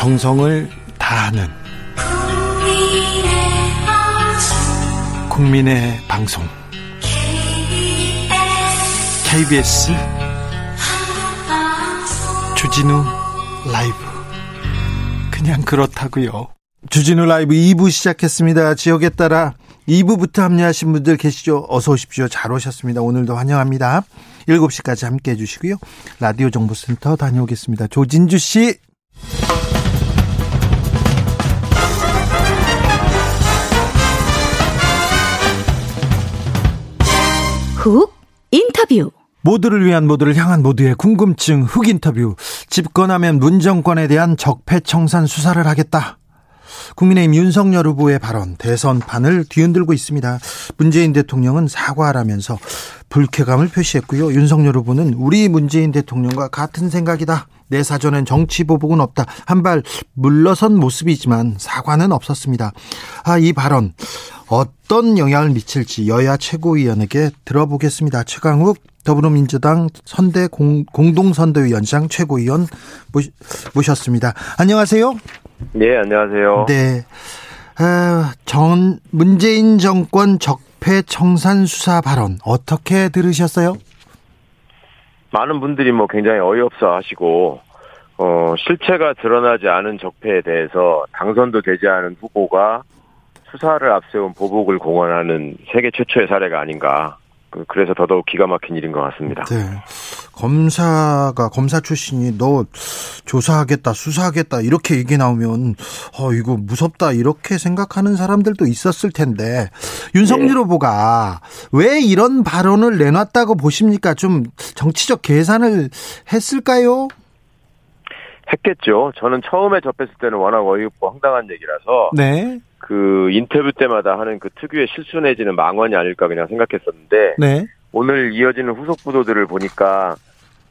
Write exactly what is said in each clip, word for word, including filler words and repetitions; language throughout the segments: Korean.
정성을 다하는 국민의 방송 케이비에스 주진우 라이브, 그냥 그렇다고요. 주진우 라이브 이 부 시작했습니다. 지역에 따라 이 부부터 합류하신 분들 계시죠? 어서 오십시오. 잘 오셨습니다. 오늘도 환영합니다. 일곱 시까지 함께해 주시고요. 라디오 정보센터 다녀오겠습니다. 조진주 씨. 훅 인터뷰. 모두를 위한, 모두를 향한, 모두의 궁금증 훅 인터뷰. 집권하면 문정권에 대한 적폐청산 수사를 하겠다. 국민의힘 윤석열 후보의 발언, 대선판을 뒤흔들고 있습니다. 문재인 대통령은 사과하라면서 불쾌감을 표시했고요. 윤석열 후보는 우리 문재인 대통령과 같은 생각이다. 내 사전엔 정치 보복은 없다. 한발 물러선 모습이지만 사과는 없었습니다. 아, 이 발언 어떤 영향을 미칠지 여야 최고위원에게 들어보겠습니다. 최강욱 더불어민주당 선대 공, 공동선대위원장 최고위원 모시, 모셨습니다. 안녕하세요. 네, 안녕하세요. 네, 아, 전 문재인 정권 적폐청산 수사 발언 어떻게 들으셨어요? 많은 분들이 뭐 굉장히 어이없어 하시고, 어, 실체가 드러나지 않은 적폐에 대해서 당선도 되지 않은 후보가 수사를 앞세운 보복을 공언하는 세계 최초의 사례가 아닌가. 그래서 더더욱 기가 막힌 일인 것 같습니다. 네. 검사가, 검사 출신이 너 조사하겠다, 수사하겠다, 이렇게 얘기 나오면, 어, 이거 무섭다, 이렇게 생각하는 사람들도 있었을 텐데, 윤석열 네. 후보가 왜 이런 발언을 내놨다고 보십니까? 좀 정치적 계산을 했을까요? 했겠죠. 저는 처음에 접했을 때는 워낙 어이없고 황당한 얘기라서, 네. 그 인터뷰 때마다 하는 그 특유의 실수 내지는 망언이 아닐까 그냥 생각했었는데 네. 오늘 이어지는 후속 보도들을 보니까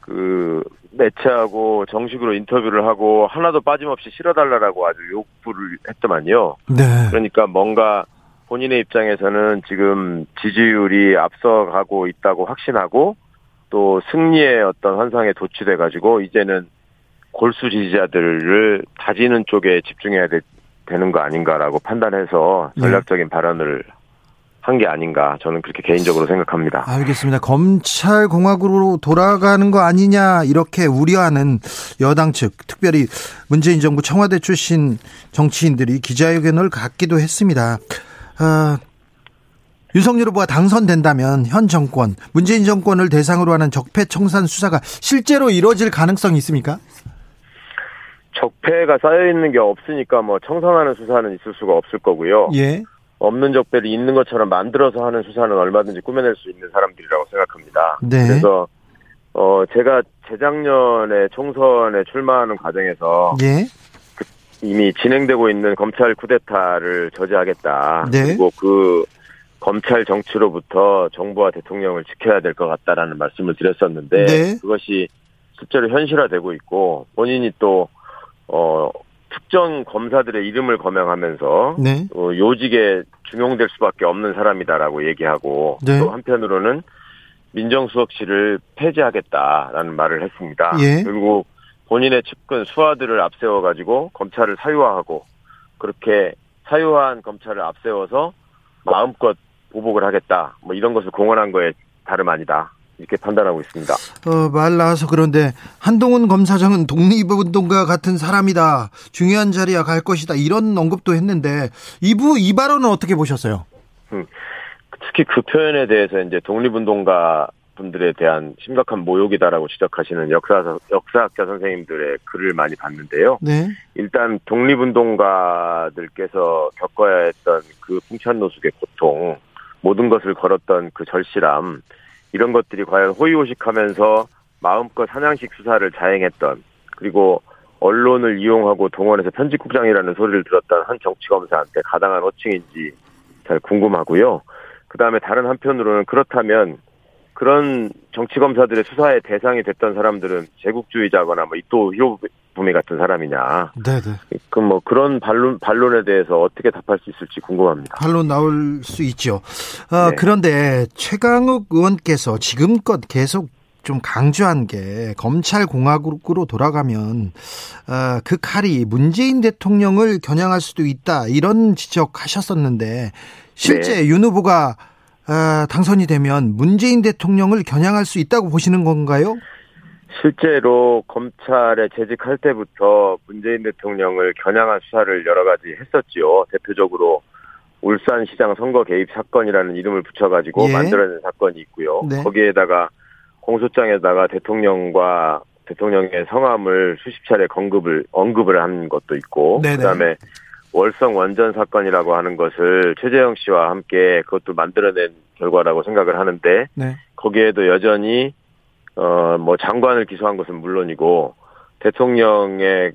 그 매체하고 정식으로 인터뷰를 하고 하나도 빠짐없이 실어달라고 아주 욕구를 했더만요. 네. 그러니까 뭔가 본인의 입장에서는 지금 지지율이 앞서가고 있다고 확신하고 또 승리의 어떤 환상에 도취돼가지고 이제는 골수 지지자들을 다지는 쪽에 집중해야 될 되는 거 아닌가라고 판단해서 전략적인 네. 발언을 한 게 아닌가, 저는 그렇게 개인적으로 생각합니다. 알겠습니다. 검찰공화국으로 돌아가는 거 아니냐 이렇게 우려하는 여당 측, 특별히 문재인 정부 청와대 출신 정치인들이 기자회견을 갖기도 했습니다. 어, 윤석열 후보가 당선된다면 현 정권, 문재인 정권을 대상으로 하는 적폐청산 수사가 실제로 이루어질 가능성이 있습니까? 적폐가 쌓여있는 게 없으니까 뭐 청산하는 수사는 있을 수가 없을 거고요. 예. 없는 적폐를 있는 것처럼 만들어서 하는 수사는 얼마든지 꾸며낼 수 있는 사람들이라고 생각합니다. 네. 그래서 어 제가 재작년에 총선에 출마하는 과정에서 예. 그 이미 진행되고 있는 검찰 쿠데타를 저지하겠다. 네. 그리고 그 검찰 정치로부터 정부와 대통령을 지켜야 될 것 같다라는 말씀을 드렸었는데 네. 그것이 실제로 현실화되고 있고 본인이 또 어, 특정 검사들의 이름을 거명하면서 네. 어, 요직에 중용될 수밖에 없는 사람이다라고 얘기하고 네. 또 한편으로는 민정수석실을 폐지하겠다라는 말을 했습니다. 예. 그리고 본인의 측근 수하들을 앞세워가지고 검찰을 사유화하고 그렇게 사유화한 검찰을 앞세워서 마음껏 보복을 하겠다. 뭐 이런 것을 공언한 거에 다름 아니다. 이렇게 판단하고 있습니다. 어, 말 나와서 그런데 한동훈 검사장은 독립운동가 같은 사람이다. 중요한 자리야 갈 것이다. 이런 언급도 했는데 이부 이 발언은 어떻게 보셨어요? 음, 특히 그 표현에 대해서 이제 독립운동가 분들에 대한 심각한 모욕이다라고 지적하시는 역사 역사학자 선생님들의 글을 많이 봤는데요. 네. 일단 독립운동가들께서 겪어야 했던 그 풍찬노숙의 고통, 모든 것을 걸었던 그 절실함. 이런 것들이 과연 호의호식하면서 마음껏 사냥식 수사를 자행했던, 그리고 언론을 이용하고 동원해서 편집국장이라는 소리를 들었던 한 정치검사한테 가당한 호칭인지 잘 궁금하고요. 그다음에 다른 한편으로는 그렇다면 그런 정치검사들의 수사의 대상이 됐던 사람들은 제국주의자거나 뭐 이토 히로부미 같은 사람이냐. 네네. 그럼 뭐 그런 반론, 반론에 대해서 어떻게 답할 수 있을지 궁금합니다. 반론 나올 수 있죠. 어, 네. 그런데 최강욱 의원께서 지금껏 계속 좀 강조한 게 검찰 공화국으로 돌아가면 어, 그 칼이 문재인 대통령을 겨냥할 수도 있다 이런 지적하셨었는데 실제 네. 윤 후보가 어, 당선이 되면 문재인 대통령을 겨냥할 수 있다고 보시는 건가요? 실제로 검찰에 재직할 때부터 문재인 대통령을 겨냥한 수사를 여러 가지 했었지요. 대표적으로 울산시장 선거 개입 사건이라는 이름을 붙여가지고 예. 만들어낸 사건이 있고요. 네. 거기에다가 공소장에다가 대통령과 대통령의 성함을 수십 차례 언급을, 언급을 한 것도 있고 네네. 그다음에 월성원전 사건이라고 하는 것을 최재형 씨와 함께 그것도 만들어낸 결과라고 생각을 하는데 네. 거기에도 여전히 어, 뭐 장관을 기소한 것은 물론이고 대통령이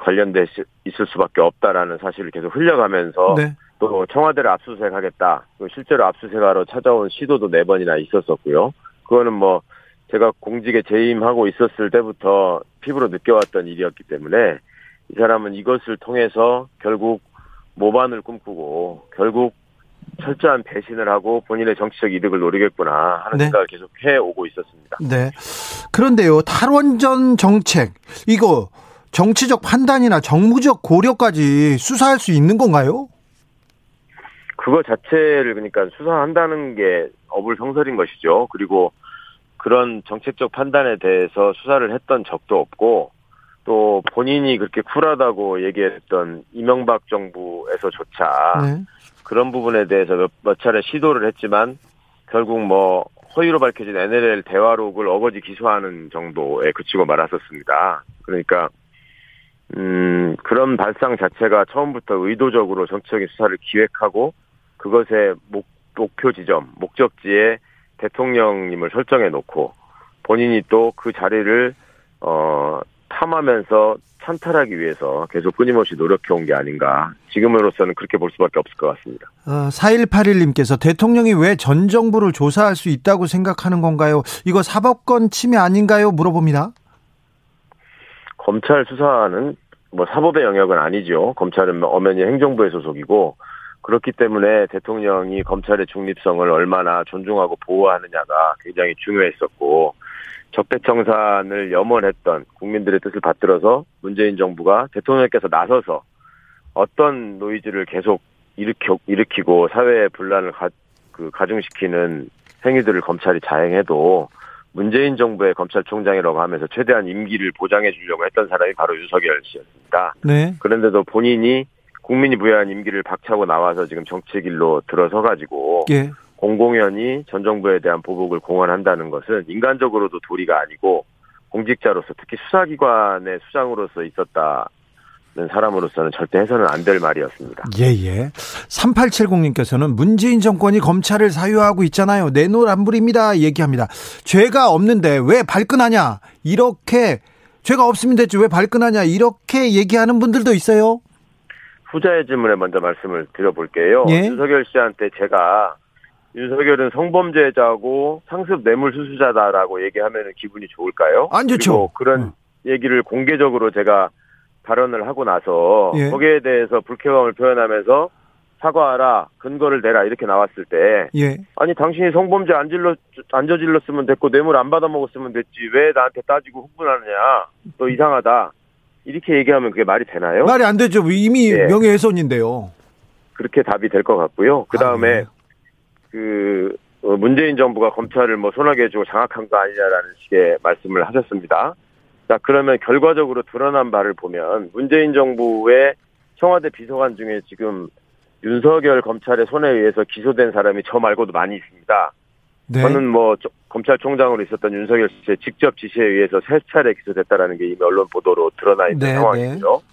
관련돼 있을 수밖에 없다라는 사실을 계속 흘려가면서 네. 또 청와대를 압수수색하겠다. 실제로 압수수색하러 찾아온 시도도 네 번이나 있었었고요. 그거는 뭐 제가 공직에 재임하고 있었을 때부터 피부로 느껴왔던 일이었기 때문에 이 사람은 이것을 통해서 결국 모반을 꿈꾸고 결국 철저한 배신을 하고 본인의 정치적 이득을 노리겠구나 하는 네. 생각을 계속 해오고 있었습니다. 네. 그런데요. 탈원전 정책 이거 정치적 판단이나 정무적 고려까지 수사할 수 있는 건가요? 그거 자체를 그러니까 수사한다는 게 어불성설인 것이죠. 그리고 그런 정책적 판단에 대해서 수사를 했던 적도 없고 또 본인이 그렇게 쿨하다고 얘기했던 이명박 정부에서조차 네. 그런 부분에 대해서 몇, 몇 차례 시도를 했지만 결국 뭐 허위로 밝혀진 엔엘엘 대화록을 어거지 기소하는 정도에 그치고 말았었습니다. 그러니까 음 그런 발상 자체가 처음부터 의도적으로 정치적인 수사를 기획하고 그것의 목, 목표 지점, 목적지에 대통령님을 설정해 놓고 본인이 또 그 자리를 어 탐하면서 찬탈하기 위해서 계속 끊임없이 노력해온 게 아닌가. 지금으로서는 그렇게 볼 수밖에 없을 것 같습니다. 어, 사일팔일 님께서 대통령이 왜 전 정부를 조사할 수 있다고 생각하는 건가요? 이거 사법권 침해 아닌가요? 물어봅니다. 검찰 수사는 뭐 사법의 영역은 아니죠. 검찰은 엄연히 행정부의 소속이고 그렇기 때문에 대통령이 검찰의 중립성을 얼마나 존중하고 보호하느냐가 굉장히 중요했었고 적폐청산을 염원했던 국민들의 뜻을 받들어서 문재인 정부가 대통령께서 나서서 어떤 노이즈를 계속 일으켜, 일으키고 사회의 분란을 가, 그 가중시키는 행위들을 검찰이 자행해도 문재인 정부의 검찰총장이라고 하면서 최대한 임기를 보장해 주려고 했던 사람이 바로 윤석열 씨였습니다. 네. 그런데도 본인이 국민이 부여한 임기를 박차고 나와서 지금 정치 길로 들어서가지고 예. 공공연히 전 정부에 대한 보복을 공언한다는 것은 인간적으로도 도리가 아니고 공직자로서 특히 수사기관의 수장으로서 있었다는 사람으로서는 절대 해서는 안 될 말이었습니다. 예예. 삼팔칠공 님께서는 문재인 정권이 검찰을 사유화하고 있잖아요. 내노란불입니다. 얘기합니다. 죄가 없는데 왜 발끈하냐. 이렇게 죄가 없으면 됐지 왜 발끈하냐. 이렇게 얘기하는 분들도 있어요. 후자의 질문에 먼저 말씀을 드려볼게요. 예? 윤석열 씨한테 제가 윤석열은 성범죄자고 상습 뇌물수수자다라고 얘기하면 기분이 좋을까요? 안 좋죠. 그런 얘기를 공개적으로 제가 발언을 하고 나서 예. 거기에 대해서 불쾌감을 표현하면서 사과하라, 근거를 대라 이렇게 나왔을 때 예. 아니 당신이 성범죄 안, 질러, 안 저질렀으면 됐고 뇌물 안 받아먹었으면 됐지 왜 나한테 따지고 흥분하느냐 또 이상하다. 이렇게 얘기하면 그게 말이 되나요? 말이 안 되죠. 이미 예. 명예훼손인데요. 그렇게 답이 될 것 같고요. 그다음에 아, 그 문재인 정부가 검찰을 뭐 손하게 해주고 장악한 거 아니냐라는 식의 말씀을 하셨습니다. 자 그러면 결과적으로 드러난 바를 보면 문재인 정부의 청와대 비서관 중에 지금 윤석열 검찰의 손에 의해서 기소된 사람이 저 말고도 많이 있습니다. 네. 저는 뭐 검찰총장으로 있었던 윤석열 씨의 직접 지시에 의해서 세 차례 기소됐다라는 게 이미 언론 보도로 드러나 있는 네, 상황이죠. 네.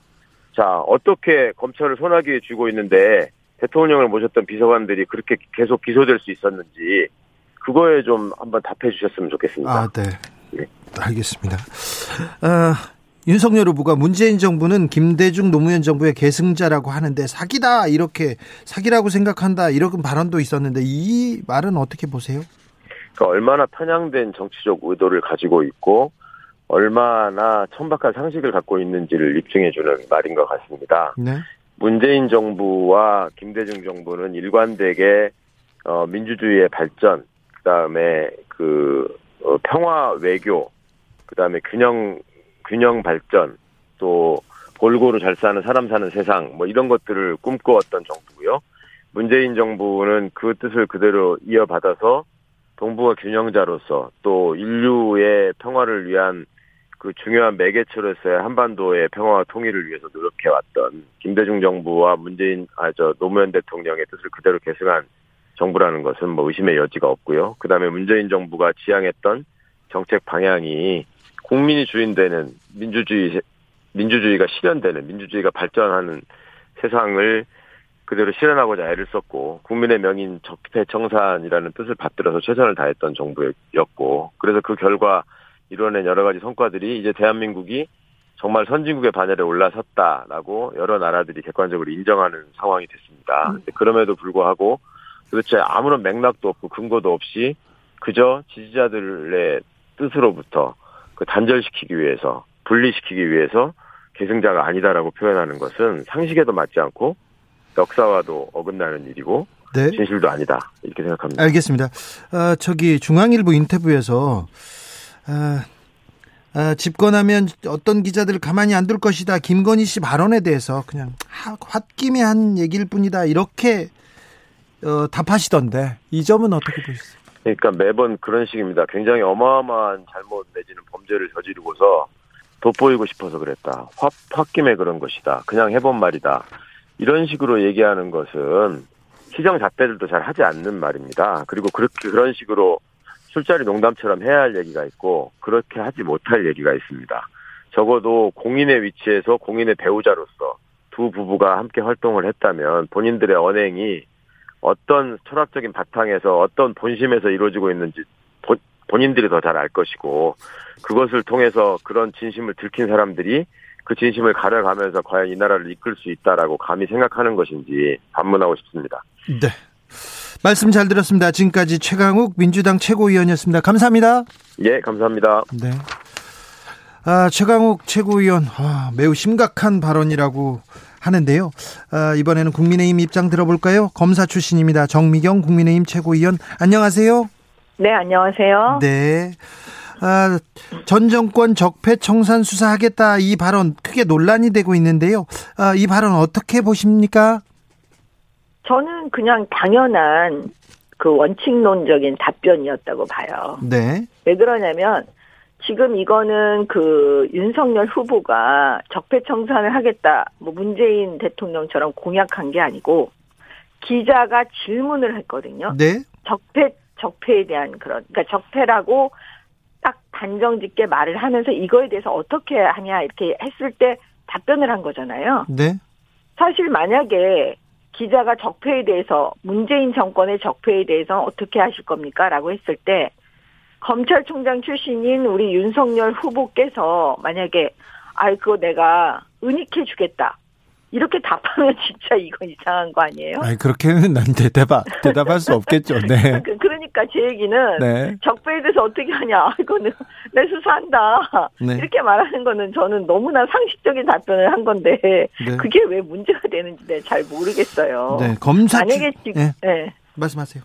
자 어떻게 검찰을 손아귀에 쥐고 있는데 대통령을 모셨던 비서관들이 그렇게 계속 기소될 수 있었는지 그거에 좀 한번 답해 주셨으면 좋겠습니다. 아, 네. 네. 알겠습니다. 어, 윤석열 후보가 문재인 정부는 김대중 노무현 정부의 계승자라고 하는데 사기다 이렇게 사기라고 생각한다 이런 발언도 있었는데 이 말은 어떻게 보세요? 그러니까 얼마나 편향된 정치적 의도를 가지고 있고 얼마나 천박한 상식을 갖고 있는지를 입증해 주는 말인 것 같습니다. 네. 문재인 정부와 김대중 정부는 일관되게 민주주의의 발전, 그다음에 그 어, 평화 외교, 그다음에 균형 균형 발전, 또 골고루 잘 사는 사람 사는 세상, 뭐 이런 것들을 꿈꿔왔던 정부고요. 문재인 정부는 그 뜻을 그대로 이어받아서 동북아 균형자로서 또 인류의 평화를 위한 그 중요한 매개체로서의 한반도의 평화와 통일을 위해서 노력해왔던 김대중 정부와 문재인, 아, 저 노무현 대통령의 뜻을 그대로 계승한 정부라는 것은 뭐 의심의 여지가 없고요. 그다음에 문재인 정부가 지향했던 정책 방향이 국민이 주인되는 민주주의, 민주주의가 실현되는, 민주주의가 발전하는 세상을 그대로 실현하고자 애를 썼고, 국민의 명인 적폐청산이라는 뜻을 받들어서 최선을 다했던 정부였고, 그래서 그 결과 이뤄낸 여러 가지 성과들이 이제 대한민국이 정말 선진국의 반열에 올라섰다라고 여러 나라들이 객관적으로 인정하는 상황이 됐습니다. 그럼에도 불구하고 도대체 아무런 맥락도 없고 근거도 없이 그저 지지자들의 뜻으로부터 그 단절시키기 위해서, 분리시키기 위해서 계승자가 아니다라고 표현하는 것은 상식에도 맞지 않고 역사와도 어긋나는 일이고, 네, 진실도 아니다, 이렇게 생각합니다. 알겠습니다. 어, 저기 중앙일보 인터뷰에서 아, 아, 집권하면 어떤 기자들 가만히 안 둘 것이다, 김건희 씨 발언에 대해서 그냥 하, 홧김에 한 얘기일 뿐이다, 이렇게 어, 답하시던데 이 점은 어떻게 보셨어요? 그러니까 매번 그런 식입니다. 굉장히 어마어마한 잘못 내지는 범죄를 저지르고서 돋보이고 싶어서 그랬다, 화, 홧김에 그런 것이다, 그냥 해본 말이다, 이런 식으로 얘기하는 것은 시정잣대들도 잘 하지 않는 말입니다. 그리고 그렇게 그런 식으로 술자리 농담처럼 해야 할 얘기가 있고, 그렇게 하지 못할 얘기가 있습니다. 적어도 공인의 위치에서 공인의 배우자로서 두 부부가 함께 활동을 했다면 본인들의 언행이 어떤 철학적인 바탕에서 어떤 본심에서 이루어지고 있는지 보, 본인들이 더 잘 알 것이고, 그것을 통해서 그런 진심을 들킨 사람들이 그 진심을 가려가면서 과연 이 나라를 이끌 수 있다라고 감히 생각하는 것인지 반문하고 싶습니다. 네, 말씀 잘 들었습니다. 지금까지 최강욱 민주당 최고위원이었습니다. 감사합니다. 예, 감사합니다. 네, 아, 최강욱 최고위원, 아, 매우 심각한 발언이라고 하는데요. 아, 이번에는 국민의힘 입장 들어볼까요? 검사 출신입니다. 정미경 국민의힘 최고위원, 안녕하세요. 네, 안녕하세요. 네. 아, 전 정권 적폐청산 수사하겠다, 이 발언 크게 논란이 되고 있는데요. 아, 이 발언 어떻게 보십니까? 저는 그냥 당연한 그 원칙론적인 답변이었다고 봐요. 네. 왜 그러냐면 지금 이거는 그 윤석열 후보가 적폐청산을 하겠다, 뭐 문재인 대통령처럼 공약한 게 아니고 기자가 질문을 했거든요. 네. 적폐 적폐에 대한 그런, 그러니까 적폐라고 딱 단정짓게 말을 하면서 이거에 대해서 어떻게 하냐 이렇게 했을 때 답변을 한 거잖아요. 네. 사실 만약에 기자가 적폐에 대해서, 문재인 정권의 적폐에 대해서 어떻게 하실 겁니까? 라고 했을 때 검찰총장 출신인 우리 윤석열 후보께서 만약에 아이 그거 내가 은닉해 주겠다, 이렇게 답하면 진짜 이건 이상한 거 아니에요? 아니, 그렇게는 난 대답, 대답할 수 없겠죠. 네. 그러니까 제 얘기는, 네, 적폐에 대해서 어떻게 하냐, 이거는 내 수사한다, 네, 이렇게 말하는 거는 저는 너무나 상식적인 답변을 한 건데, 네, 그게 왜 문제가 되는지 잘 모르겠어요. 네, 검사 만약에 지금, 네. 네, 말씀하세요.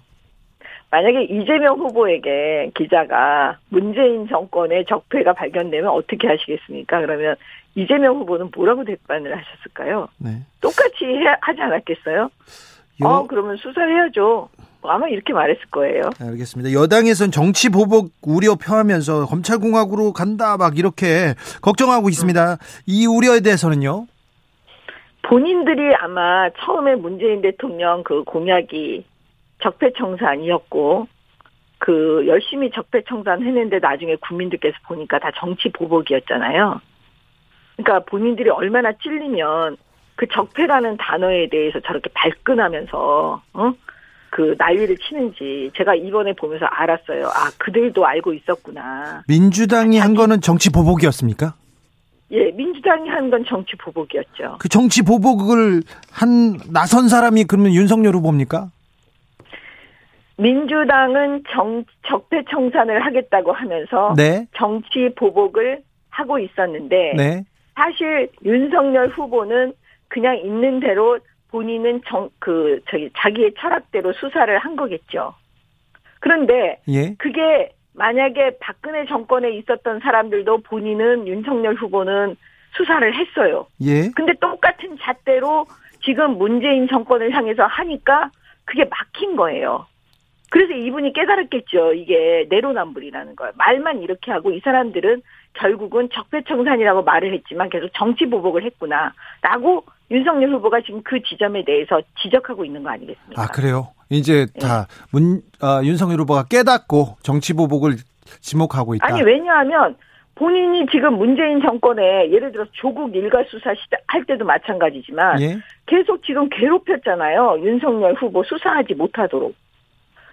만약에 이재명 후보에게 기자가 문재인 정권의 적폐가 발견되면 어떻게 하시겠습니까? 그러면 이재명 후보는 뭐라고 답변을 하셨을까요? 네. 똑같이 해, 하지 않았겠어요? 요... 어, 그러면 수사를 해야죠, 아마 이렇게 말했을 거예요. 알겠습니다. 여당에선 정치 보복 우려 표하면서 검찰공화국으로 간다, 막 이렇게 걱정하고 있습니다. 음. 이 우려에 대해서는요? 본인들이 아마 처음에 문재인 대통령 그 공약이 적폐청산이었고, 그 열심히 적폐청산 했는데 나중에 국민들께서 보니까 다 정치 보복이었잖아요. 그러니까 본인들이 얼마나 찔리면 그 적폐라는 단어에 대해서 저렇게 발끈하면서, 어? 그 난리를 치는지 제가 이번에 보면서 알았어요. 아, 그들도 알고 있었구나. 민주당이 한 거는 정치 보복이었습니까? 예, 민주당이 한 건 정치 보복이었죠. 그 정치 보복을 한 나선 사람이 그러면 윤석열 후보입니까? 민주당은 정, 적폐청산을 하겠다고 하면서, 네, 정치 보복을 하고 있었는데, 네, 사실 윤석열 후보는 그냥 있는 대로 본인은 정, 그, 저기, 자기의 철학대로 수사를 한 거겠죠. 그런데, 예, 그게 만약에 박근혜 정권에 있었던 사람들도 본인은 윤석열 후보는 수사를 했어요. 예. 근데 똑같은 잣대로 지금 문재인 정권을 향해서 하니까 그게 막힌 거예요. 그래서 이분이 깨달았겠죠. 이게 내로남불이라는 거예요. 말만 이렇게 하고 이 사람들은 결국은 적폐청산이라고 말을 했지만 계속 정치보복을 했구나라고 윤석열 후보가 지금 그 지점에 대해서 지적하고 있는 거 아니겠습니까? 아, 그래요? 이제 네. 다 문, 아, 윤석열 후보가 깨닫고 정치보복을 지목하고 있다. 아니, 왜냐하면 본인이 지금 문재인 정권에 예를 들어서 조국 일가수사 할 때도 마찬가지지만 예? 계속 지금 괴롭혔잖아요. 윤석열 후보 수사하지 못하도록.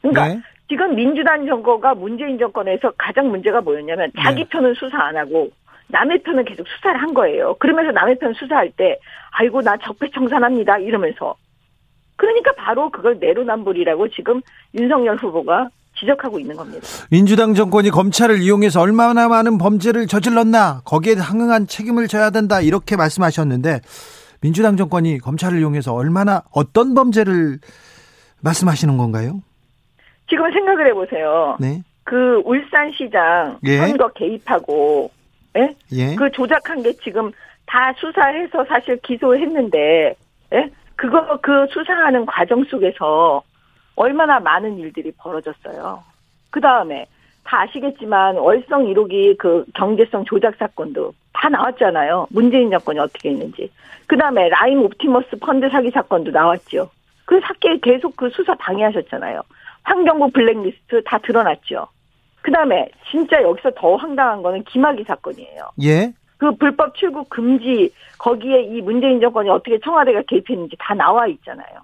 그러니까 네? 지금 민주당 정권과 문재인 정권에서 가장 문제가 뭐였냐면 자기 네. 편은 수사 안 하고 남의 편은 계속 수사를 한 거예요. 그러면서 남의 편 수사할 때 아이고 나 적폐청산합니다 이러면서. 그러니까 바로 그걸 내로남불이라고 지금 윤석열 후보가 지적하고 있는 겁니다. 민주당 정권이 검찰을 이용해서 얼마나 많은 범죄를 저질렀나 거기에 항응한 책임을 져야 된다 이렇게 말씀하셨는데 민주당 정권이 검찰을 이용해서 얼마나 어떤 범죄를 말씀하시는 건가요? 지금 생각을 해보세요. 네. 그 울산시장 예. 선거 개입하고 예? 예. 그 조작한 게 지금 다 수사해서 사실 기소했는데 예? 그거 그 수사하는 과정 속에서 얼마나 많은 일들이 벌어졌어요. 그 다음에 다 아시겠지만 월성 일 호기 그 경제성 조작 사건도 다 나왔잖아요. 문재인 정권이 어떻게 했는지. 그 다음에 라임 옵티머스 펀드 사기 사건도 나왔죠. 그 사기에 계속 그 수사 방해하셨잖아요. 환경부 블랙리스트 다 드러났죠. 그 다음에 진짜 여기서 더 황당한 거는 김학의 사건이에요. 예. 그 불법 출국 금지 거기에 이 문재인 정권이 어떻게 청와대가 개입했는지 다 나와 있잖아요.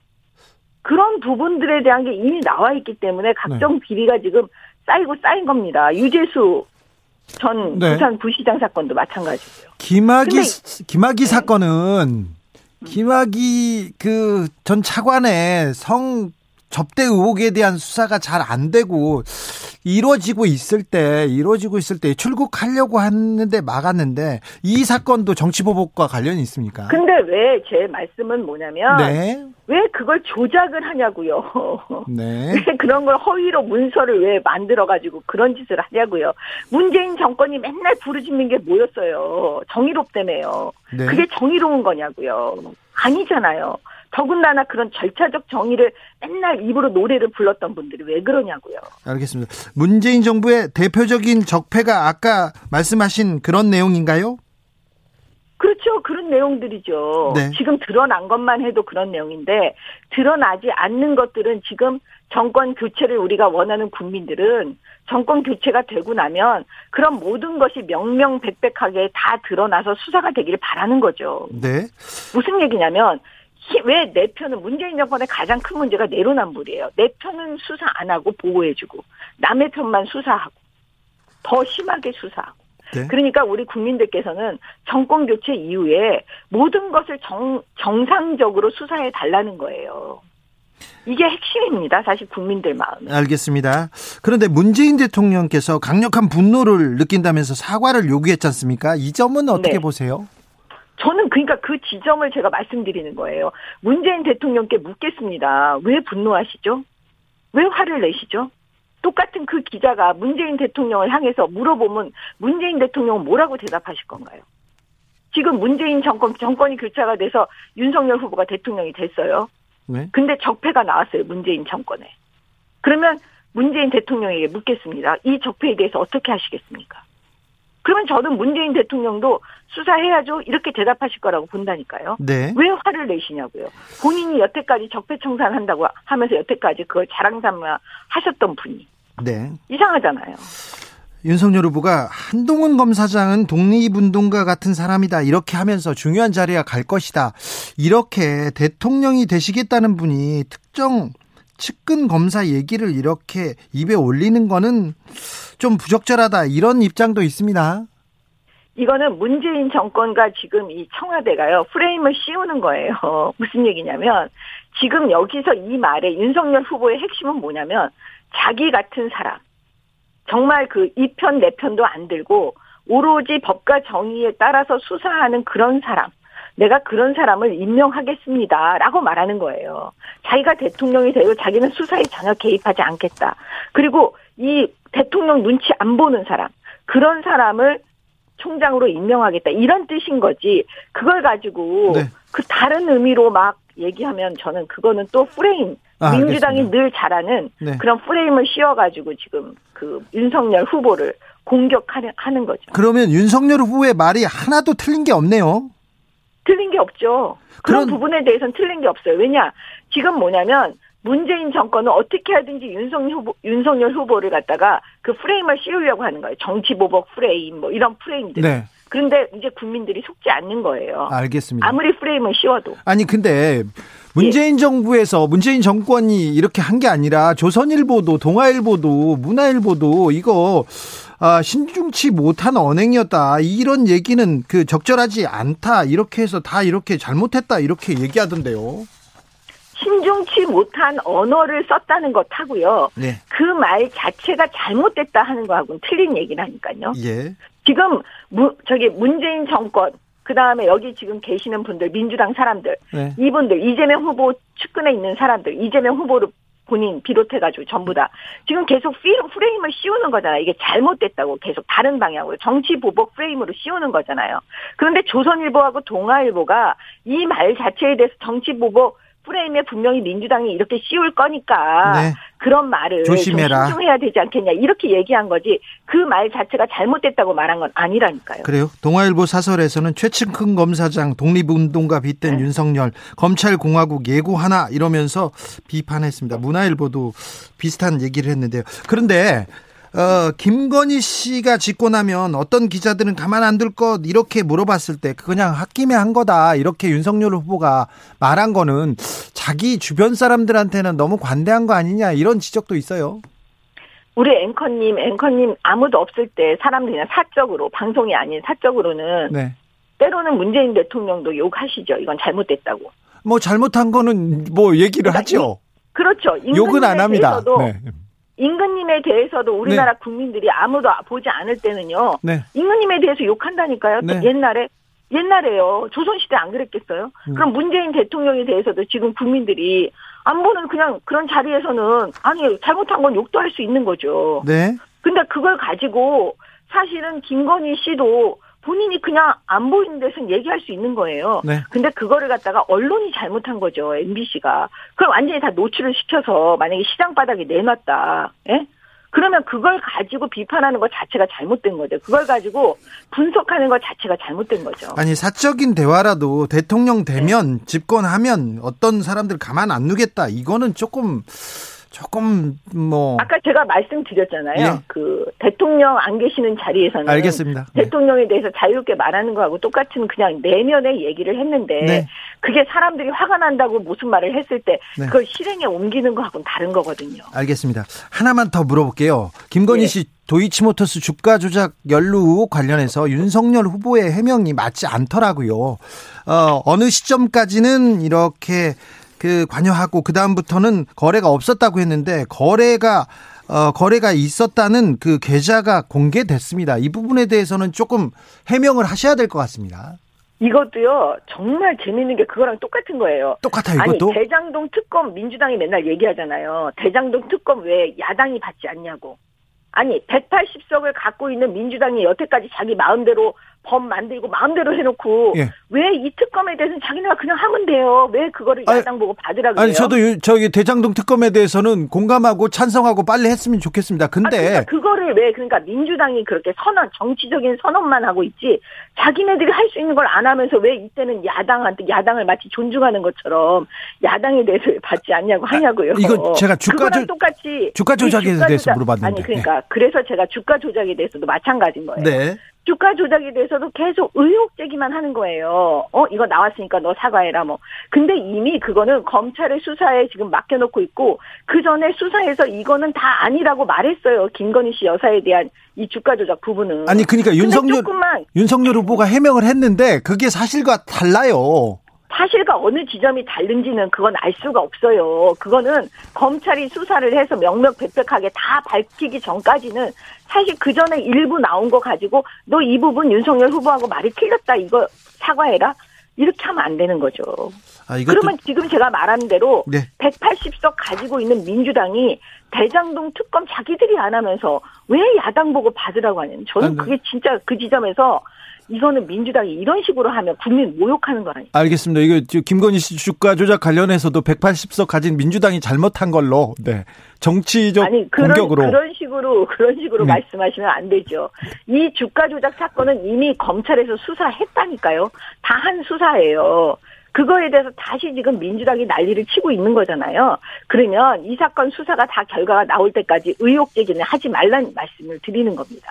그런 부분들에 대한 게 이미 나와 있기 때문에 각종 비리가 지금 쌓이고 쌓인 겁니다. 유재수 전 네. 부산 부시장 사건도 마찬가지고요. 김학의 김학의 네. 사건은 김학의 그 전 차관의 성 접대 의혹에 대한 수사가 잘 안 되고 이루어지고 있을 때 이루어지고 있을 때 출국하려고 하는데 막았는데 이 사건도 정치보복과 관련이 있습니까? 근데 왜 제 말씀은 뭐냐면 네. 왜 그걸 조작을 하냐고요. 네. 왜 그런 걸 허위로 문서를 왜 만들어가지고 그런 짓을 하냐고요. 문재인 정권이 맨날 부르짖는 게 뭐였어요. 정의롭다며요. 네. 그게 정의로운 거냐고요. 아니잖아요. 더군다나 그런 절차적 정의를 맨날 입으로 노래를 불렀던 분들이 왜 그러냐고요. 알겠습니다. 문재인 정부의 대표적인 적폐가 아까 말씀하신 그런 내용인가요? 그렇죠. 그런 내용들이죠. 네. 지금 드러난 것만 해도 그런 내용인데 드러나지 않는 것들은 지금 정권 교체를 우리가 원하는 국민들은 정권 교체가 되고 나면 그런 모든 것이 명명백백하게 다 드러나서 수사가 되기를 바라는 거죠. 네. 무슨 얘기냐면 왜 내 편은 문재인 정권의 가장 큰 문제가 내로남불이에요. 내 편은 수사 안 하고 보호해주고 남의 편만 수사하고 더 심하게 수사하고. 네. 그러니까 우리 국민들께서는 정권 교체 이후에 모든 것을 정, 정상적으로 수사해 달라는 거예요. 이게 핵심입니다. 사실 국민들 마음에. 알겠습니다. 그런데 문재인 대통령께서 강력한 분노를 느낀다면서 사과를 요구했지 않습니까? 이 점은 어떻게 네. 보세요? 저는 그러니까 그 지점을 제가 말씀드리는 거예요. 문재인 대통령께 묻겠습니다. 왜 분노하시죠? 왜 화를 내시죠? 똑같은 그 기자가 문재인 대통령을 향해서 물어보면 문재인 대통령은 뭐라고 대답하실 건가요? 지금 문재인 정권, 정권이 교체가 돼서 윤석열 후보가 대통령이 됐어요. 네? 근데 적폐가 나왔어요. 문재인 정권에. 그러면 문재인 대통령에게 묻겠습니다. 이 적폐에 대해서 어떻게 하시겠습니까? 그러면 저는 문재인 대통령도 수사해야죠. 이렇게 대답하실 거라고 본다니까요. 네. 왜 화를 내시냐고요. 본인이 여태까지 적폐청산한다고 하면서 여태까지 그걸 자랑삼아 하셨던 분이. 네. 이상하잖아요. 윤석열 후보가 한동훈 검사장은 독립운동가 같은 사람이다. 이렇게 하면서 중요한 자리에 갈 것이다. 이렇게 대통령이 되시겠다는 분이 특정 측근 검사 얘기를 이렇게 입에 올리는 거는 좀 부적절하다 이런 입장도 있습니다. 이거는 문재인 정권과 지금 이 청와대가요 프레임을 씌우는 거예요. 무슨 얘기냐면 지금 여기서 이 말에 윤석열 후보의 핵심은 뭐냐면 자기 같은 사람 정말 그 이 편 내 편도 안 들고 오로지 법과 정의에 따라서 수사하는 그런 사람 내가 그런 사람을 임명하겠습니다라고 말하는 거예요. 자기가 대통령이 되고 자기는 수사에 전혀 개입하지 않겠다. 그리고 이 대통령 눈치 안 보는 사람, 그런 사람을 총장으로 임명하겠다, 이런 뜻인 거지. 그걸 가지고 네. 그 다른 의미로 막 얘기하면 저는 그거는 또 프레임, 아, 민주당이 알겠습니다. 늘 잘하는 네. 그런 프레임을 씌워가지고 지금 그 윤석열 후보를 공격하는 거죠. 그러면 윤석열 후보의 말이 하나도 틀린 게 없네요. 틀린 게 없죠. 그런, 그런 부분에 대해서는 틀린 게 없어요. 왜냐, 지금 뭐냐면 문재인 정권은 어떻게 하든지 윤석열, 후보, 윤석열 후보를 갖다가 그 프레임을 씌우려고 하는 거예요. 정치보복 프레임, 뭐 이런 프레임들. 네. 그런데 이제 국민들이 속지 않는 거예요. 알겠습니다. 아무리 프레임을 씌워도. 아니 근데 문재인 예. 정부에서 문재인 정권이 이렇게 한 게 아니라 조선일보도 동아일보도 문화일보도 이거 아, 신중치 못한 언행이었다, 이런 얘기는 그 적절하지 않다, 이렇게 해서 다 이렇게 잘못했다 이렇게 얘기하던데요. 신중치 못한 언어를 썼다는 것하고요. 네. 그 말 자체가 잘못됐다 하는 거하고는 틀린 얘기라니까요. 예. 지금 무, 저기 문재인 정권, 그다음에 여기 지금 계시는 분들, 민주당 사람들, 네. 이분들, 이재명 후보 측근에 있는 사람들, 이재명 후보를 본인 비롯해가지고 전부 다 지금 계속 프레임을 씌우는 거잖아요. 이게 잘못됐다고 계속 다른 방향으로 정치보복 프레임으로 씌우는 거잖아요. 그런데 조선일보하고 동아일보가 이 말 자체에 대해서 정치보복 프레임에 분명히 민주당이 이렇게 씌울 거니까 네. 그런 말을 조심해라. 좀 신중해야 되지 않겠냐, 이렇게 얘기한 거지 그 말 자체가 잘못됐다고 말한 건 아니라니까요. 그래요? 동아일보 사설에서는 최측근 검사장 독립운동가 빗댄 네. 윤석열 검찰공화국 예고 하나, 이러면서 비판했습니다. 문화일보도 비슷한 얘기를 했는데요. 그런데 어, 김건희 씨가 짓고 나면 어떤 기자들은 가만 안 둘 것 이렇게 물어봤을 때 그냥 홧김에 한 거다 이렇게 윤석열 후보가 말한 거는 자기 주변 사람들한테는 너무 관대한 거 아니냐, 이런 지적도 있어요. 우리 앵커님, 앵커님 아무도 없을 때 사람들이 그냥 사적으로, 방송이 아닌 사적으로는 네. 때로는 문재인 대통령도 욕하시죠. 이건 잘못됐다고. 뭐 잘못한 거는 뭐 얘기를 그러니까 하죠. 이, 그렇죠. 욕은 안 합니다. 네. 임금님에 대해서도 우리나라 네. 국민들이 아무도 보지 않을 때는요. 네. 임금님에 대해서 욕한다니까요. 네. 옛날에, 옛날에요. 조선시대 안 그랬겠어요? 음. 그럼 문재인 대통령에 대해서도 지금 국민들이 안 보는 그냥 그런 자리에서는 아니, 잘못한 건 욕도 할 수 있는 거죠. 네. 근데 그걸 가지고 사실은 김건희 씨도 본인이 그냥 안 보이는 데서는 얘기할 수 있는 거예요. 네. 근데 그거를 갖다가 언론이 잘못한 거죠. 엠비씨가. 그걸 완전히 다 노출을 시켜서 만약에 시장 바닥에 내놨다. 예? 그러면 그걸 가지고 비판하는 것 자체가 잘못된 거죠. 그걸 가지고 분석하는 것 자체가 잘못된 거죠. 아니, 사적인 대화라도 대통령 되면 네. 집권하면 어떤 사람들 가만 안 두겠다. 이거는 조금... 조금 뭐 아까 제가 말씀드렸잖아요. 예. 그 대통령 안 계시는 자리에서는 알겠습니다. 대통령에 대해서 자유롭게 말하는 거하고 똑같은 그냥 내면의 얘기를 했는데 네. 그게 사람들이 화가 난다고 무슨 말을 했을 때 네. 그걸 실행에 옮기는 거하고는 다른 거거든요. 알겠습니다. 하나만 더 물어볼게요. 김건희 예. 씨 도이치모터스 주가 조작 연루 의혹 관련해서 윤석열 후보의 해명이 맞지 않더라고요. 어, 어느 시점까지는 이렇게 그 관여하고 그 다음부터는 거래가 없었다고 했는데 거래가 어 거래가 있었다는 그 계좌가 공개됐습니다. 이 부분에 대해서는 조금 해명을 하셔야 될 것 같습니다. 이것도요. 정말 재밌는 게 그거랑 똑같은 거예요. 똑같아요. 이것도. 아니, 대장동 특검 민주당이 맨날 얘기하잖아요. 대장동 특검 왜 야당이 받지 않냐고. 아니, 백팔십 석을 갖고 있는 민주당이 여태까지 자기 마음대로 법 만들고 마음대로 해놓고 예. 왜 이 특검에 대해서는 자기네가 그냥 하면 돼요. 왜 그거를 아니, 야당 보고 받으라 그래요? 아니, 저도 유, 저기 대장동 특검에 대해서는 공감하고 찬성하고 빨리 했으면 좋겠습니다. 근데 아, 그러니까 그거를 왜 그러니까 민주당이 그렇게 선언, 정치적인 선언만 하고 있지 자기네들이 할 수 있는 걸 안 하면서 왜 이때는 야당한테 야당을 마치 존중하는 것처럼 야당에 대해서 받지 않냐고 하냐고요. 아, 이건 제가 주가 조 똑같이 주가 조작에 주가 대해서 조작, 물어봤는데 아니 그러니까 예. 그래서 제가 주가 조작에 대해서도 마찬가지인 거예요. 네. 주가 조작에 대해서도 계속 의혹 제기만 하는 거예요. 어, 이거 나왔으니까 너 사과해라 뭐. 근데 이미 그거는 검찰의 수사에 지금 맡겨놓고 있고 그 전에 수사에서 이거는 다 아니라고 말했어요. 김건희 씨 여사에 대한 이 주가 조작 부분은. 아니 그러니까 윤석열 조금만 윤석열 후보가 해명을 했는데 그게 사실과 달라요. 사실과 어느 지점이 다른지는 그건 알 수가 없어요. 그거는 검찰이 수사를 해서 명명백백하게 다 밝히기 전까지는 사실 그 전에 일부 나온 거 가지고 너 이 부분 윤석열 후보하고 말이 틀렸다 이거 사과해라 이렇게 하면 안 되는 거죠. 아, 이것도... 그러면 지금 제가 말한 대로 네. 백팔십 석 가지고 있는 민주당이 대장동 특검 자기들이 안 하면서 왜 야당 보고 받으라고 하냐면, 저는 그게 진짜 그 지점에서 이거는 민주당이 이런 식으로 하면 국민 모욕하는 거 아니에요? 알겠습니다. 이거 김건희 씨 주가 조작 관련해서도 백팔십 석 가진 민주당이 잘못한 걸로, 네, 정치적 아니, 그런, 공격으로 그런 식으로 그런 식으로 네. 말씀하시면 안 되죠. 이 주가 조작 사건은 이미 검찰에서 수사했다니까요. 다 한 수사예요. 그거에 대해서 다시 지금 민주당이 난리를 치고 있는 거잖아요. 그러면 이 사건 수사가 다 결과가 나올 때까지 의혹 제기는 하지 말라는 말씀을 드리는 겁니다.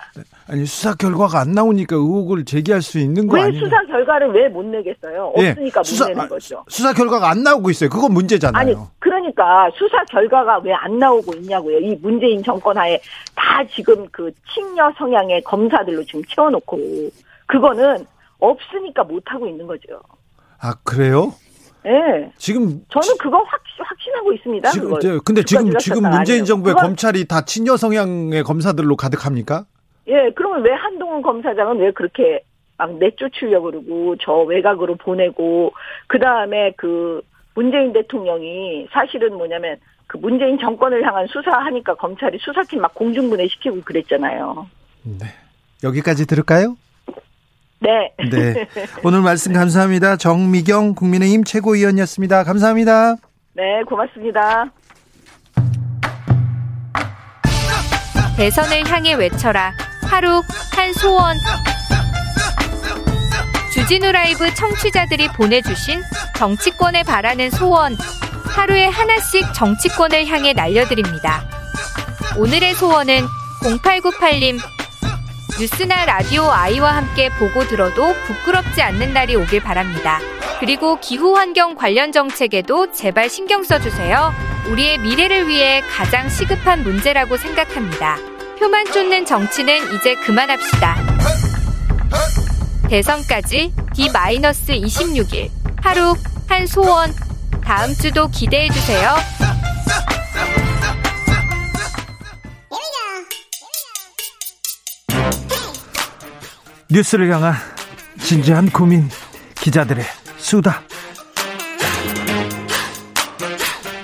아니, 수사 결과가 안 나오니까 의혹을 제기할 수 있는 거 아니에요? 왜 수사 결과를 왜 못 내겠어요? 없으니까 예, 수사, 못 내는 거죠. 수사 결과가 안 나오고 있어요. 그건 문제잖아요. 아니, 그러니까 수사 결과가 왜 안 나오고 있냐고요. 이 문재인 정권 하에 다 지금 그 친여 성향의 검사들로 지금 채워놓고 그거는 없으니까 못하고 있는 거죠. 아, 그래요? 예. 네. 지금 저는 그거 확 확신하고 있습니다. 지금, 그걸. 근데 지금 지금 문재인 아니에요. 정부의 그건, 검찰이 다 친여 성향의 검사들로 가득합니까? 예. 그러면 왜 한동훈 검사장은 왜 그렇게 막 내쫓으려고 그러고 저 외곽으로 보내고, 그 다음에 그 문재인 대통령이 사실은 뭐냐면 그 문재인 정권을 향한 수사하니까 검찰이 수사팀 막 공중분해 시키고 그랬잖아요. 네. 여기까지 들을까요? 네. 네. 오늘 말씀 감사합니다. 정미경 국민의힘 최고위원이었습니다. 감사합니다. 네, 고맙습니다. 대선을 향해 외쳐라. 하루 한 소원. 주진우 라이브 청취자들이 보내주신 정치권에 바라는 소원. 하루에 하나씩 정치권을 향해 날려드립니다. 오늘의 소원은 공팔구팔 님. 뉴스나 라디오 아이와 함께 보고 들어도 부끄럽지 않는 날이 오길 바랍니다. 그리고 기후환경 관련 정책에도 제발 신경 써주세요. 우리의 미래를 위해 가장 시급한 문제라고 생각합니다. 표만 쫓는 정치는 이제 그만합시다. 대선까지 디 이십육 일 하루 한 소원. 다음 주도 기대해주세요. 뉴스를 향한 진지한 고민, 기자들의 수다.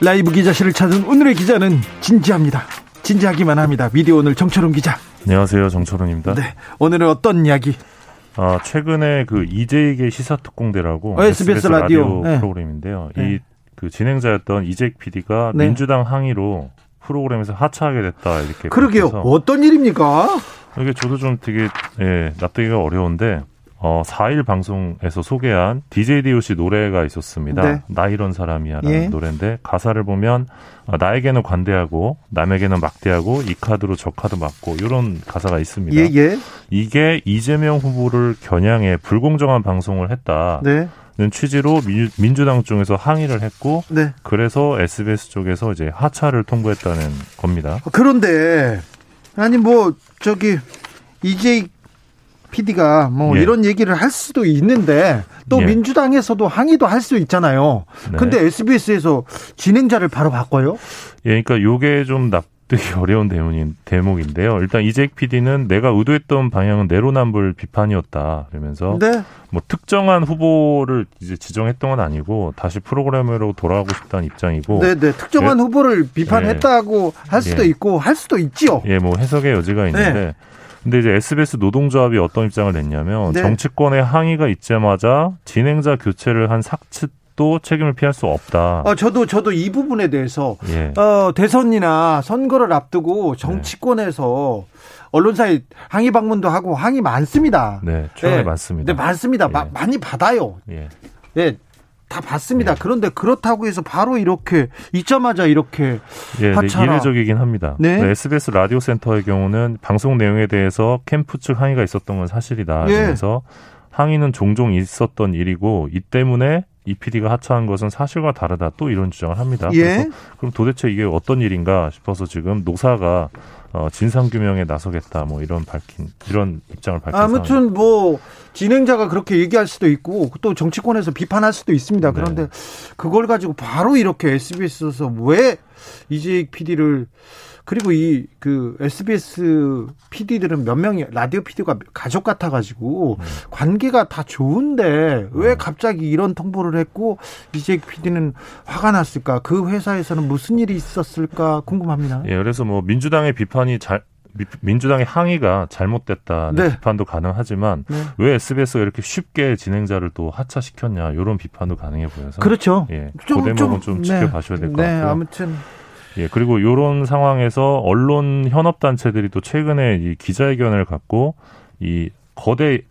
라이브 기자실을 찾은 오늘의 기자는 진지합니다. 진지하기만 합니다. 미디어 오늘 정철훈 기자. 안녕하세요, 정철훈입니다. 네, 오늘은 어떤 이야기? 아, 최근에 그 이재익의 시사특공대라고 어, 에스비에스, 에스비에스 라디오, 라디오 네. 프로그램인데요. 네. 이 그 진행자였던 이재익 피디가 네. 민주당 항의로 프로그램에서 하차하게 됐다, 이렇게. 그러게요. 밝혀서. 어떤 일입니까? 이게 저도 좀 되게, 예, 납득이가 어려운데, 어, 사 일 방송에서 소개한 디제이 디오씨 노래가 있었습니다. 네. 나 이런 사람이야라는 예. 노래인데, 가사를 보면, 어, 나에게는 관대하고, 남에게는 막대하고, 이 카드로 저 카드 맞고, 이런 가사가 있습니다. 예, 예. 이게 이재명 후보를 겨냥해 불공정한 방송을 했다. 네. 는 취지로 민주, 민주당 쪽에서 항의를 했고, 네. 그래서 에스비에스 쪽에서 이제 하차를 통보했다는 겁니다. 그런데, 아니, 뭐, 저기, 이재익 피디가 뭐 예. 이런 얘기를 할 수도 있는데, 또 예. 민주당에서도 항의도 할 수 있잖아요. 네. 근데 에스비에스에서 진행자를 바로 바꿔요? 예, 그러니까 요게 좀 납득이 어려운 대목인, 대목인데요. 일단 이재익 피디는 내가 의도했던 방향은 내로남불 비판이었다. 그러면서, 네. 뭐 특정한 후보를 이제 지정했던 건 아니고, 다시 프로그램으로 돌아가고 싶다는 입장이고. 네네. 특정한 예. 후보를 비판했다고 예. 할 수도 예. 있고, 할 수도 있지요. 예, 뭐 해석의 여지가 있는데. 네. 근데 이제 에스비에스 노동조합이 어떤 입장을 냈냐면 네. 정치권의 항의가 있자마자 진행자 교체를 한 삭측도 책임을 피할 수 없다. 어, 저도 저도 이 부분에 대해서 예. 어, 대선이나 선거를 앞두고 정치권에서 네. 언론사에 항의 방문도 하고 항의 많습니다. 네, 최근에 네. 많습니다. 네, 많습니다. 예. 마, 많이 받아요. 예, 네, 다 봤습니다. 예. 그런데 그렇다고 해서 바로 이렇게 있자마자 이렇게 예, 하차라. 네, 이례적이긴 합니다. 네? 네, 에스비에스 라디오 센터의 경우는 방송 내용에 대해서 캠프 측 항의가 있었던 건 사실이다. 예. 그래서 항의는 종종 있었던 일이고 이 때문에 이 피디가 하차한 것은 사실과 다르다. 또 이런 주장을 합니다. 예. 그래서 그럼 도대체 이게 어떤 일인가 싶어서 지금 노사가 어, 진상규명에 나서겠다, 뭐, 이런 밝힌, 이런 입장을 밝힌 아무튼 상황입니다. 뭐, 진행자가 그렇게 얘기할 수도 있고, 또 정치권에서 비판할 수도 있습니다. 그런데 네. 그걸 가지고 바로 이렇게 에스비에스에서 왜 이재익 피디를 그리고 이 그 에스비에스 피디들은 몇 명이 라디오 피디가 가족 같아가지고 음. 관계가 다 좋은데 왜 갑자기 이런 통보를 했고 이재익 피디는 화가 났을까? 그 회사에서는 무슨 일이 있었을까 궁금합니다. 예, 그래서 뭐 민주당의 비판이 잘 민주당의 항의가 잘못됐다는 네. 비판도 가능하지만 네. 왜 에스비에스가 이렇게 쉽게 진행자를 또 하차시켰냐 이런 비판도 가능해 보여서 그렇죠. 예, 좀, 그 대목은 좀, 좀 지켜봐셔야 될 것 네. 같고요. 네, 아무튼 예, 그리고 이런 상황에서 언론 현업 단체들이 또 최근에 이 기자회견을 갖고 이 거대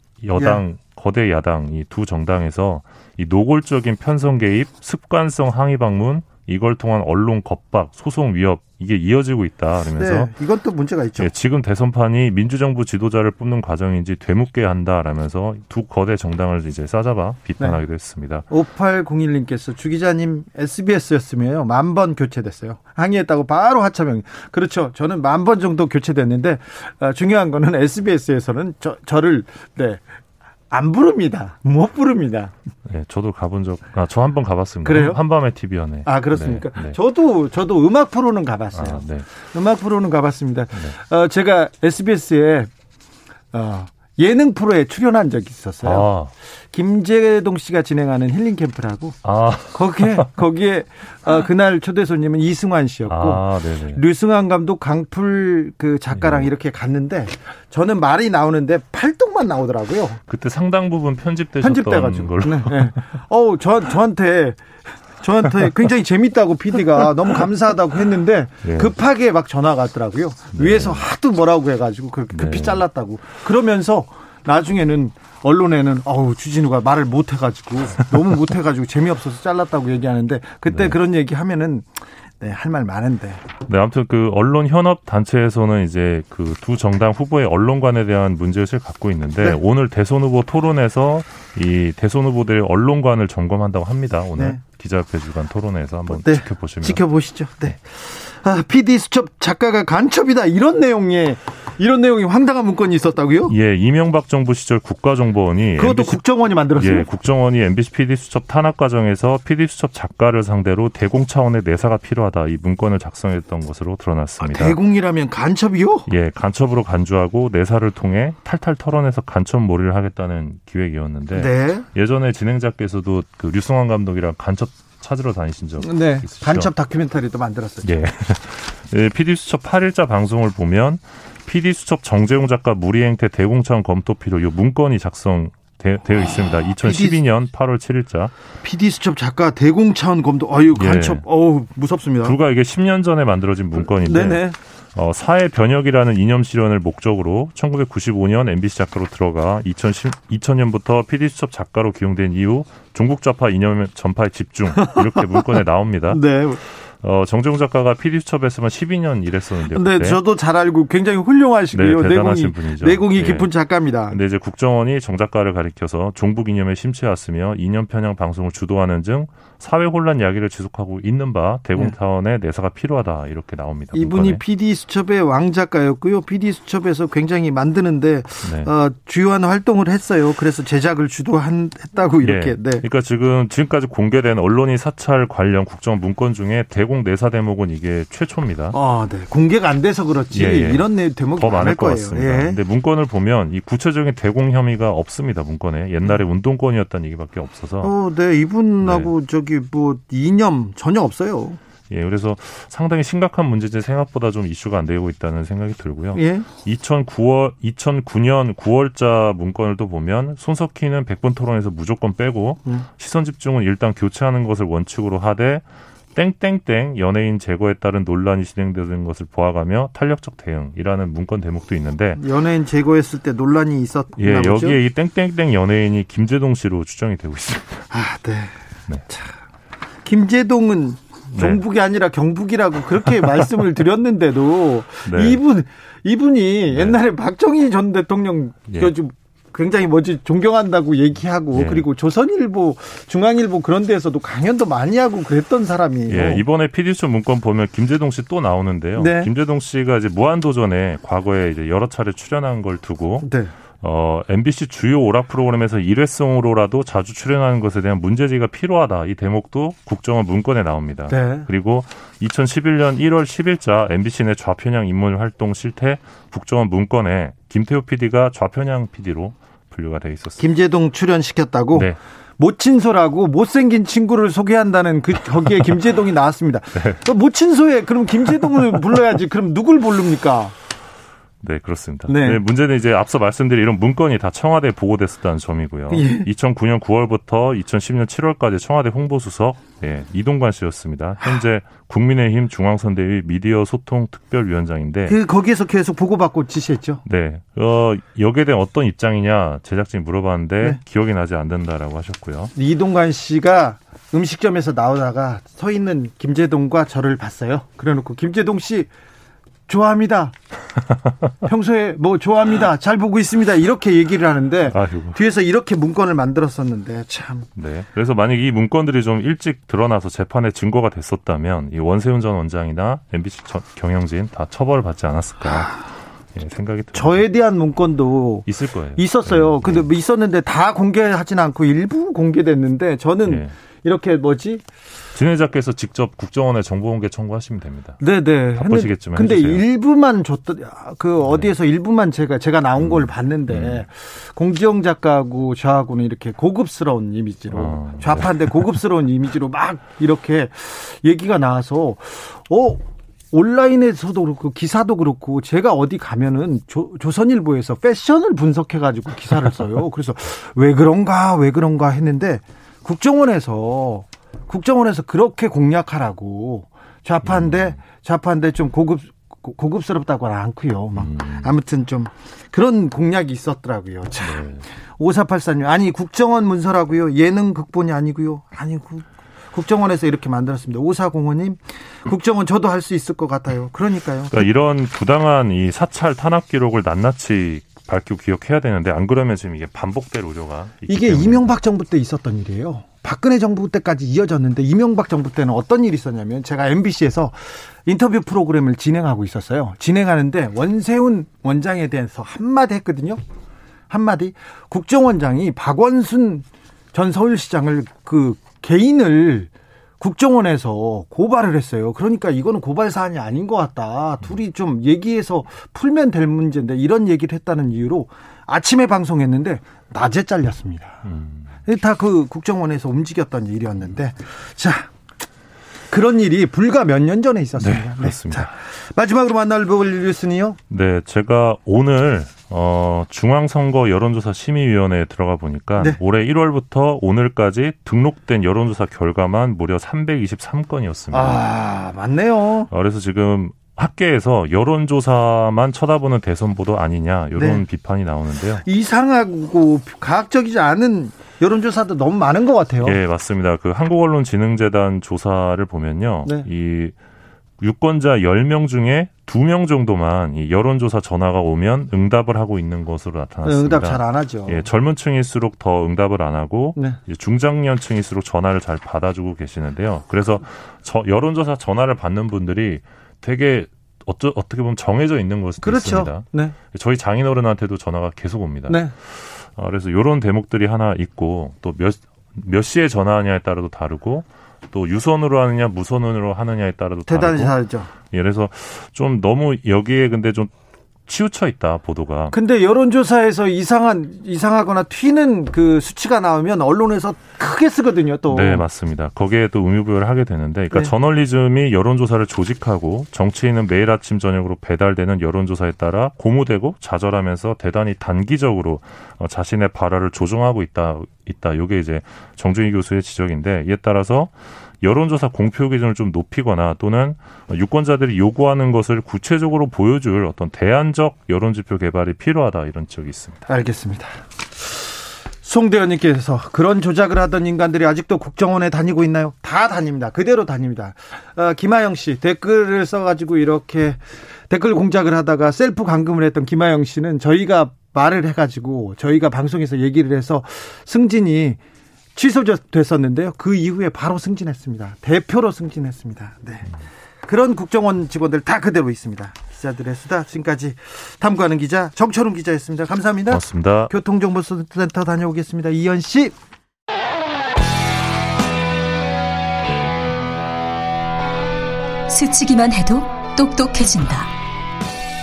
여당, 예. 거대 야당 이 두 정당에서 이 노골적인 편성 개입, 습관성 항의 방문 이걸 통한 언론 겁박, 소송 위협 이게 이어지고 있다 그러면서 네, 이것도 문제가 있죠. 예, 지금 대선판이 민주정부 지도자를 뽑는 과정인지 되묻게 한다라면서 두 거대 정당을 이제 싸잡아 비판하기도 네. 했습니다. 오팔공일 님께서 주 기자님 에스비에스였으면 만 번 교체됐어요. 항의했다고 바로 하차명. 그렇죠. 저는 만 번 정도 교체됐는데 어, 중요한 거는 에스비에스에서는 저, 저를 네. 안 부릅니다. 못 부릅니다. 네, 저도 가본 적, 아, 저 한 번 가봤습니다. 그래요? 한밤의 티비연에. 아, 그렇습니까? 네, 네. 저도, 저도 음악 프로는 가봤어요. 아, 네. 음악 프로는 가봤습니다. 네. 어, 제가 에스비에스에, 어, 예능 프로에 출연한 적이 있었어요. 아. 김제동 씨가 진행하는 힐링 캠프라고. 아. 거기에, 거기에, 어, 그날 초대 손님은 이승환 씨였고. 아, 네네. 류승환 감독, 강풀 그 작가랑 네. 이렇게 갔는데, 저는 말이 나오는데 팔뚝만 나오더라고요. 그때 상당 부분 편집되셨던 편집돼가지고. 걸로. 네, 네. 어우, 저, 저한테. 저한테 굉장히 재밌다고 피디가 너무 감사하다고 했는데 네. 급하게 막 전화가 왔더라고요. 네. 위에서 하도 뭐라고 해가지고 급히 네. 잘랐다고. 그러면서 나중에는 언론에는 어우 주진우가 말을 못해가지고 너무 못해가지고 재미없어서 잘랐다고 얘기하는데 그때 네. 그런 얘기하면은 네, 할 말 많은데. 네, 아무튼 그 언론 현업 단체에서는 이제 그 두 정당 후보의 언론관에 대한 문제의식을 갖고 있는데 네. 오늘 대선 후보 토론에서 이 대선 후보들의 언론관을 점검한다고 합니다. 오늘 네. 기자협회 주간 토론에서 한번 네. 지켜보시면. 지켜보시죠. 네. 아, 피디수첩 작가가 간첩이다 이런 내용에 이런 내용이 황당한 문건이 있었다고요? 예, 이명박 정부 시절 국가정보원이 그것도 엠비씨, 국정원이 만들었어요. 예, 국정원이 엠비씨 피디수첩 탄압 과정에서 피디수첩 작가를 상대로 대공 차원의 내사가 필요하다 이 문건을 작성했던 것으로 드러났습니다. 아, 대공이라면 간첩이요? 예, 간첩으로 간주하고 내사를 통해 탈탈 털어내서 간첩몰이를 하겠다는 기획이었는데 네. 예전에 진행자께서도 그 류승환 감독이랑 간첩 찾으러 다니신 적 네, 있으시죠? 간첩 다큐멘터리도 만들었어요. 예. 네, 피디수첩 팔 일자 방송을 보면 피디수첩 정재용 작가 무리행태 대공천 검토 필요 이 문건이 작성되어 있습니다. 이천십이 년 팔월 칠 일자. 피디수첩 작가 대공천 검토. 아유 간첩. 예. 어우 무섭습니다. 불과 이게 십 년 전에 만들어진 문건인데 네네. 어, 사회 변혁이라는 이념 실현을 목적으로 천구백구십오 년 엠비씨 작가로 들어가 이천 년부터 피디수첩 작가로 기용된 이후 종북 좌파 이념 전파에 집중 이렇게 문건에 나옵니다. 네. 어, 정재용 작가가 피디수첩에서만 십이 년 일했었는데. 근데 네, 저도 잘 알고 굉장히 훌륭하시고요. 네, 대단하신 내공이, 분이죠. 내공이 깊은 네. 작가입니다. 근데 이제 국정원이 정 작가를 가리켜서 종북 이념에 심취했으며 이념 편향 방송을 주도하는 등 사회 혼란 이야기를 지속하고 있는 바 대공타원의 네. 내사가 필요하다 이렇게 나옵니다. 이분이 피디수첩의 왕 작가였고요. 피디수첩에서 굉장히 만드는데 네. 어, 주요한 활동을 했어요. 그래서 제작을 주도했다고 이렇게. 네. 네. 그러니까 지금 지금까지 공개된 언론인 사찰 관련 국정 문건 중에 대공 내사 대목은 이게 최초입니다. 아, 네. 공개가 안 돼서 그렇지 예, 예. 이런 내 대목이 더 많을 것 거예요. 같습니다. 예. 근데 문건을 보면 이 구체적인 대공 혐의가 없습니다. 문건에 옛날에 운동권이었다는 얘기밖에 없어서. 어, 네 이분하고 네. 저기 뭐 이념 전혀 없어요. 예, 그래서 상당히 심각한 문제지 생각보다 좀 이슈가 안 되고 있다는 생각이 들고요. 예. 이천구 년 구월자 문건을 또 보면 손석희는 백분 토론에서 무조건 빼고 음. 시선 집중은 일단 교체하는 것을 원칙으로 하되. 땡땡땡 연예인 제거에 따른 논란이 진행되는 것을 보아가며 탄력적 대응이라는 문건 대목도 있는데 연예인 제거했을 때 논란이 있었나 예, 보죠? 여기에 이 땡땡땡 연예인이 김제동 씨로 추정이 되고 있습니다. 아, 네. 네. 자, 김제동은 종북이 네. 아니라 경북이라고 그렇게 말씀을 드렸는데도 네. 이분 이분이 옛날에 네. 박정희 전 대통령 예. 요즘 굉장히 뭐지 존경한다고 얘기하고 예. 그리고 조선일보, 중앙일보 그런 데에서도 강연도 많이 하고 그랬던 사람이에요. 예, 이번에 피디수첩 문건 보면 김제동 씨 또 나오는데요. 네. 김제동 씨가 이제 무한도전에 과거에 이제 여러 차례 출연한 걸 두고 네. 어, 엠비씨 주요 오락 프로그램에서 일회성으로라도 자주 출연하는 것에 대한 문제제기가 필요하다. 이 대목도 국정원 문건에 나옵니다. 네. 그리고 이천십일년 일월 십일자 엠비씨 내 좌편향 입문 활동 실태 국정원 문건에 김태호 피디가 좌편향 피디로 분류가 돼 있었습니다. 김제동 출연시켰다고? 네. 모친소라고 못생긴 친구를 소개한다는 그 거기에 김제동이 나왔습니다. 네. 모친소에 그럼 김제동을 불러야지. 그럼 누굴 부릅니까? 네, 그렇습니다. 네. 네, 문제는 이제 앞서 말씀드린 이런 문건이 다 청와대에 보고됐었다는 점이고요. 예. 이천구년 구월부터 이천십년 칠월까지 청와대 홍보수석 예, 이동관 씨였습니다. 현재 국민의힘 중앙선대위 미디어 소통 특별위원장인데 그 거기에서 계속 보고받고 지시했죠. 네, 어, 여기에 대한 어떤 입장이냐 제작진이 물어봤는데 네. 기억이 나지 않는다라고 하셨고요. 이동관 씨가 음식점에서 나오다가 서 있는 김제동과 저를 봤어요. 그래놓고 김제동 씨 좋아합니다. 평소에 뭐 좋아합니다. 잘 보고 있습니다. 이렇게 얘기를 하는데 아이고. 뒤에서 이렇게 문건을 만들었었는데 참. 네. 그래서 만약 이 문건들이 좀 일찍 드러나서 재판에 증거가 됐었다면 이 원세훈 전 원장이나 엠비씨 경영진 다 처벌을 받지 않았을까 예, 생각이 듭니다. 저에 대한 문건도 있을 거예요. 있었어요. 네. 근데 네. 있었는데 다 공개하진 않고 일부 공개됐는데 저는. 네. 이렇게 뭐지? 진행자께서 직접 국정원에 정보공개 청구하시면 됩니다. 네네. 바쁘시겠지만. 근데, 근데 일부만 줬다, 그 어디에서 네. 일부만 제가, 제가 나온 음. 걸 봤는데, 네. 공지영 작가하고 저하고는 이렇게 고급스러운 이미지로, 어, 좌파인데 네. 고급스러운 이미지로 막 이렇게 얘기가 나와서, 어? 온라인에서도 그렇고 기사도 그렇고 제가 어디 가면은 조, 조선일보에서 패션을 분석해가지고 기사를 써요. 그래서 왜 그런가, 왜 그런가 했는데, 국정원에서 국정원에서 그렇게 공략하라고 좌파인데 좌파인데 좀 고급 고급스럽다고는 않고요. 막 음. 아무튼 좀 그런 공략이 있었더라고요. 참. 네. 오사팔사님 아니 국정원 문서라고요. 예능 극본이 아니고요. 아니 국, 국정원에서 이렇게 만들었습니다. 오사공오님 국정원 저도 할 수 있을 것 같아요. 그러니까요. 그러니까 이런 부당한 이 사찰 탄압 기록을 낱낱이 밝히고 기억해야 되는데 안 그러면 지금 이게 반복될 우려가 있기 이게 때문에. 이명박 정부 때 있었던 일이에요. 박근혜 정부 때까지 이어졌는데 이명박 정부 때는 어떤 일이 있었냐면 제가 엠비씨에서 인터뷰 프로그램을 진행하고 있었어요. 진행하는데 원세훈 원장에 대해서 한마디 했거든요. 한마디. 국정원장이 박원순 전 서울시장을 그 개인을 국정원에서 고발을 했어요. 그러니까 이거는 고발 사안이 아닌 것 같다. 둘이 좀 얘기해서 풀면 될 문제인데 이런 얘기를 했다는 이유로 아침에 방송했는데 낮에 잘렸습니다. 음. 다 그 국정원에서 움직였던 일이었는데 자 그런 일이 불과 몇 년 전에 있었습니다. 네, 그렇습니다. 네, 자, 마지막으로 만나볼 뉴스는요? 네, 제가 오늘 어, 중앙선거 여론조사 심의위원회에 들어가 보니까 네. 올해 일월부터 오늘까지 등록된 여론조사 결과만 무려 삼백이십삼 건이었습니다. 아, 맞네요. 그래서 지금 학계에서 여론조사만 쳐다보는 대선 보도 아니냐 이런 네. 비판이 나오는데요. 이상하고 과학적이지 않은 여론조사도 너무 많은 것 같아요. 예, 맞습니다. 그 한국언론진흥재단 조사를 보면요. 네. 이 유권자 열 명 중에 두 명 정도만 이 여론조사 전화가 오면 응답을 하고 있는 것으로 나타났습니다. 응답 잘 안 하죠. 예, 젊은 층일수록 더 응답을 안 하고 네. 중장년층일수록 전화를 잘 받아주고 계시는데요. 그래서 저 여론조사 전화를 받는 분들이 되게 어쩌, 어떻게 보면 정해져 있는 것도 그렇죠. 있습니다. 네. 저희 장인어른한테도 전화가 계속 옵니다. 네. 아, 그래서 이런 대목들이 하나 있고 또 몇, 몇 시에 전화하냐에 따라도 다르고 또 유선으로 하느냐 무선으로 하느냐에 따라도 대단히 다르고. 대단히 다르죠. 예, 그래서 좀 너무 여기에 근데 좀 치우쳐 있다 보도가. 근데 여론조사에서 이상한 이상하거나 튀는 그 수치가 나오면 언론에서 크게 쓰거든요. 또. 네, 맞습니다. 거기에 또 의미부여를 하게 되는데, 그러니까 네. 저널리즘이 여론조사를 조직하고 정치인은 매일 아침 저녁으로 배달되는 여론조사에 따라 고무되고 좌절하면서 대단히 단기적으로 자신의 발화를 조종하고 있다. 있다. 이게 이제 정준희 교수의 지적인데 이에 따라서. 여론조사 공표 기준을 좀 높이거나 또는 유권자들이 요구하는 것을 구체적으로 보여줄 어떤 대안적 여론지표 개발이 필요하다 이런 지적이 있습니다. 알겠습니다. 송대현님께서 그런 조작을 하던 인간들이 아직도 국정원에 다니고 있나요? 다 다닙니다. 그대로 다닙니다. 어, 김하영 씨 댓글을 써가지고 이렇게 댓글 공작을 하다가 셀프 감금을 했던 김하영 씨는 저희가 말을 해가지고 저희가 방송에서 얘기를 해서 승진이 취소됐었는데요. 그 이후에 바로 승진했습니다. 대표로 승진했습니다. 네. 그런 국정원 직원들 다 그대로 있습니다. 기자들의 수다. 지금까지 탐구하는 기자 정철훈 기자였습니다. 감사합니다. 고맙습니다. 교통정보센터 다녀오겠습니다. 이현 씨. 스치기만 해도 똑똑해진다.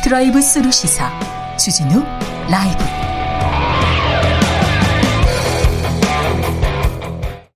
드라이브 스루 시사 주진우 라이브.